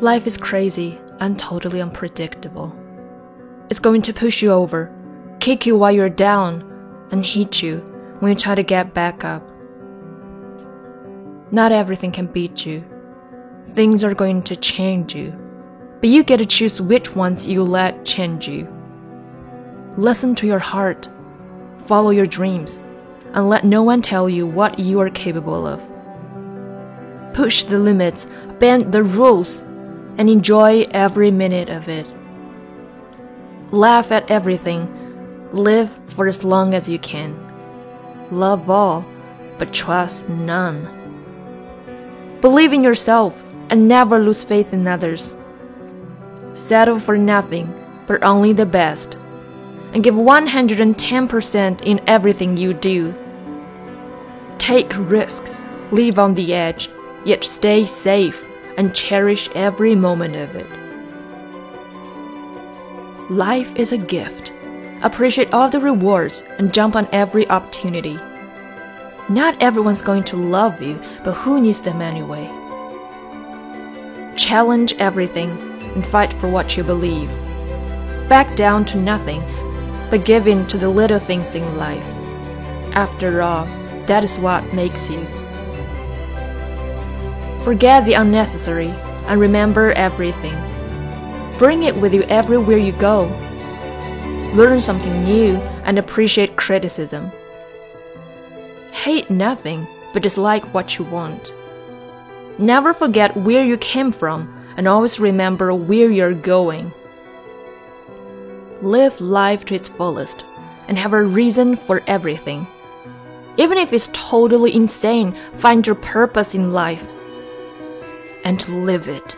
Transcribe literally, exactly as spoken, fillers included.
Life is crazy and totally unpredictable. It's going to push you over, kick you while you're down, and hit you when you try to get back up. Not everything can beat you. Things are going to change you, but you get to choose which ones you let change you. Listen to your heart, follow your dreams, and let no one tell you what you are capable of. Push the limits, bend the rules, and enjoy every minute of it. Laugh at everything, live for as long as you can. Love all, but trust none. Believe in yourself and never lose faith in others. Settle for nothing, but only the best, and give one hundred ten percent in everything you do. Take risks, live on the edge, yet stay safe and cherish every moment of it. Life is a gift. Appreciate all the rewards and jump on every opportunity. Not everyone's going to love you, but who needs them anyway? Challenge everything and fight for what you believe. Back down to nothing, but give in to the little things in life. After all, that is what makes you. Forget the unnecessary and remember everything. Bring it with you everywhere you go. Learn something new and appreciate criticism. Hate nothing, but dislike what you want. Never forget where you came from, and always remember where you're going. Live life to its fullest, and have a reason for everything. Even if it's totally insane, find your purpose in life, and live it.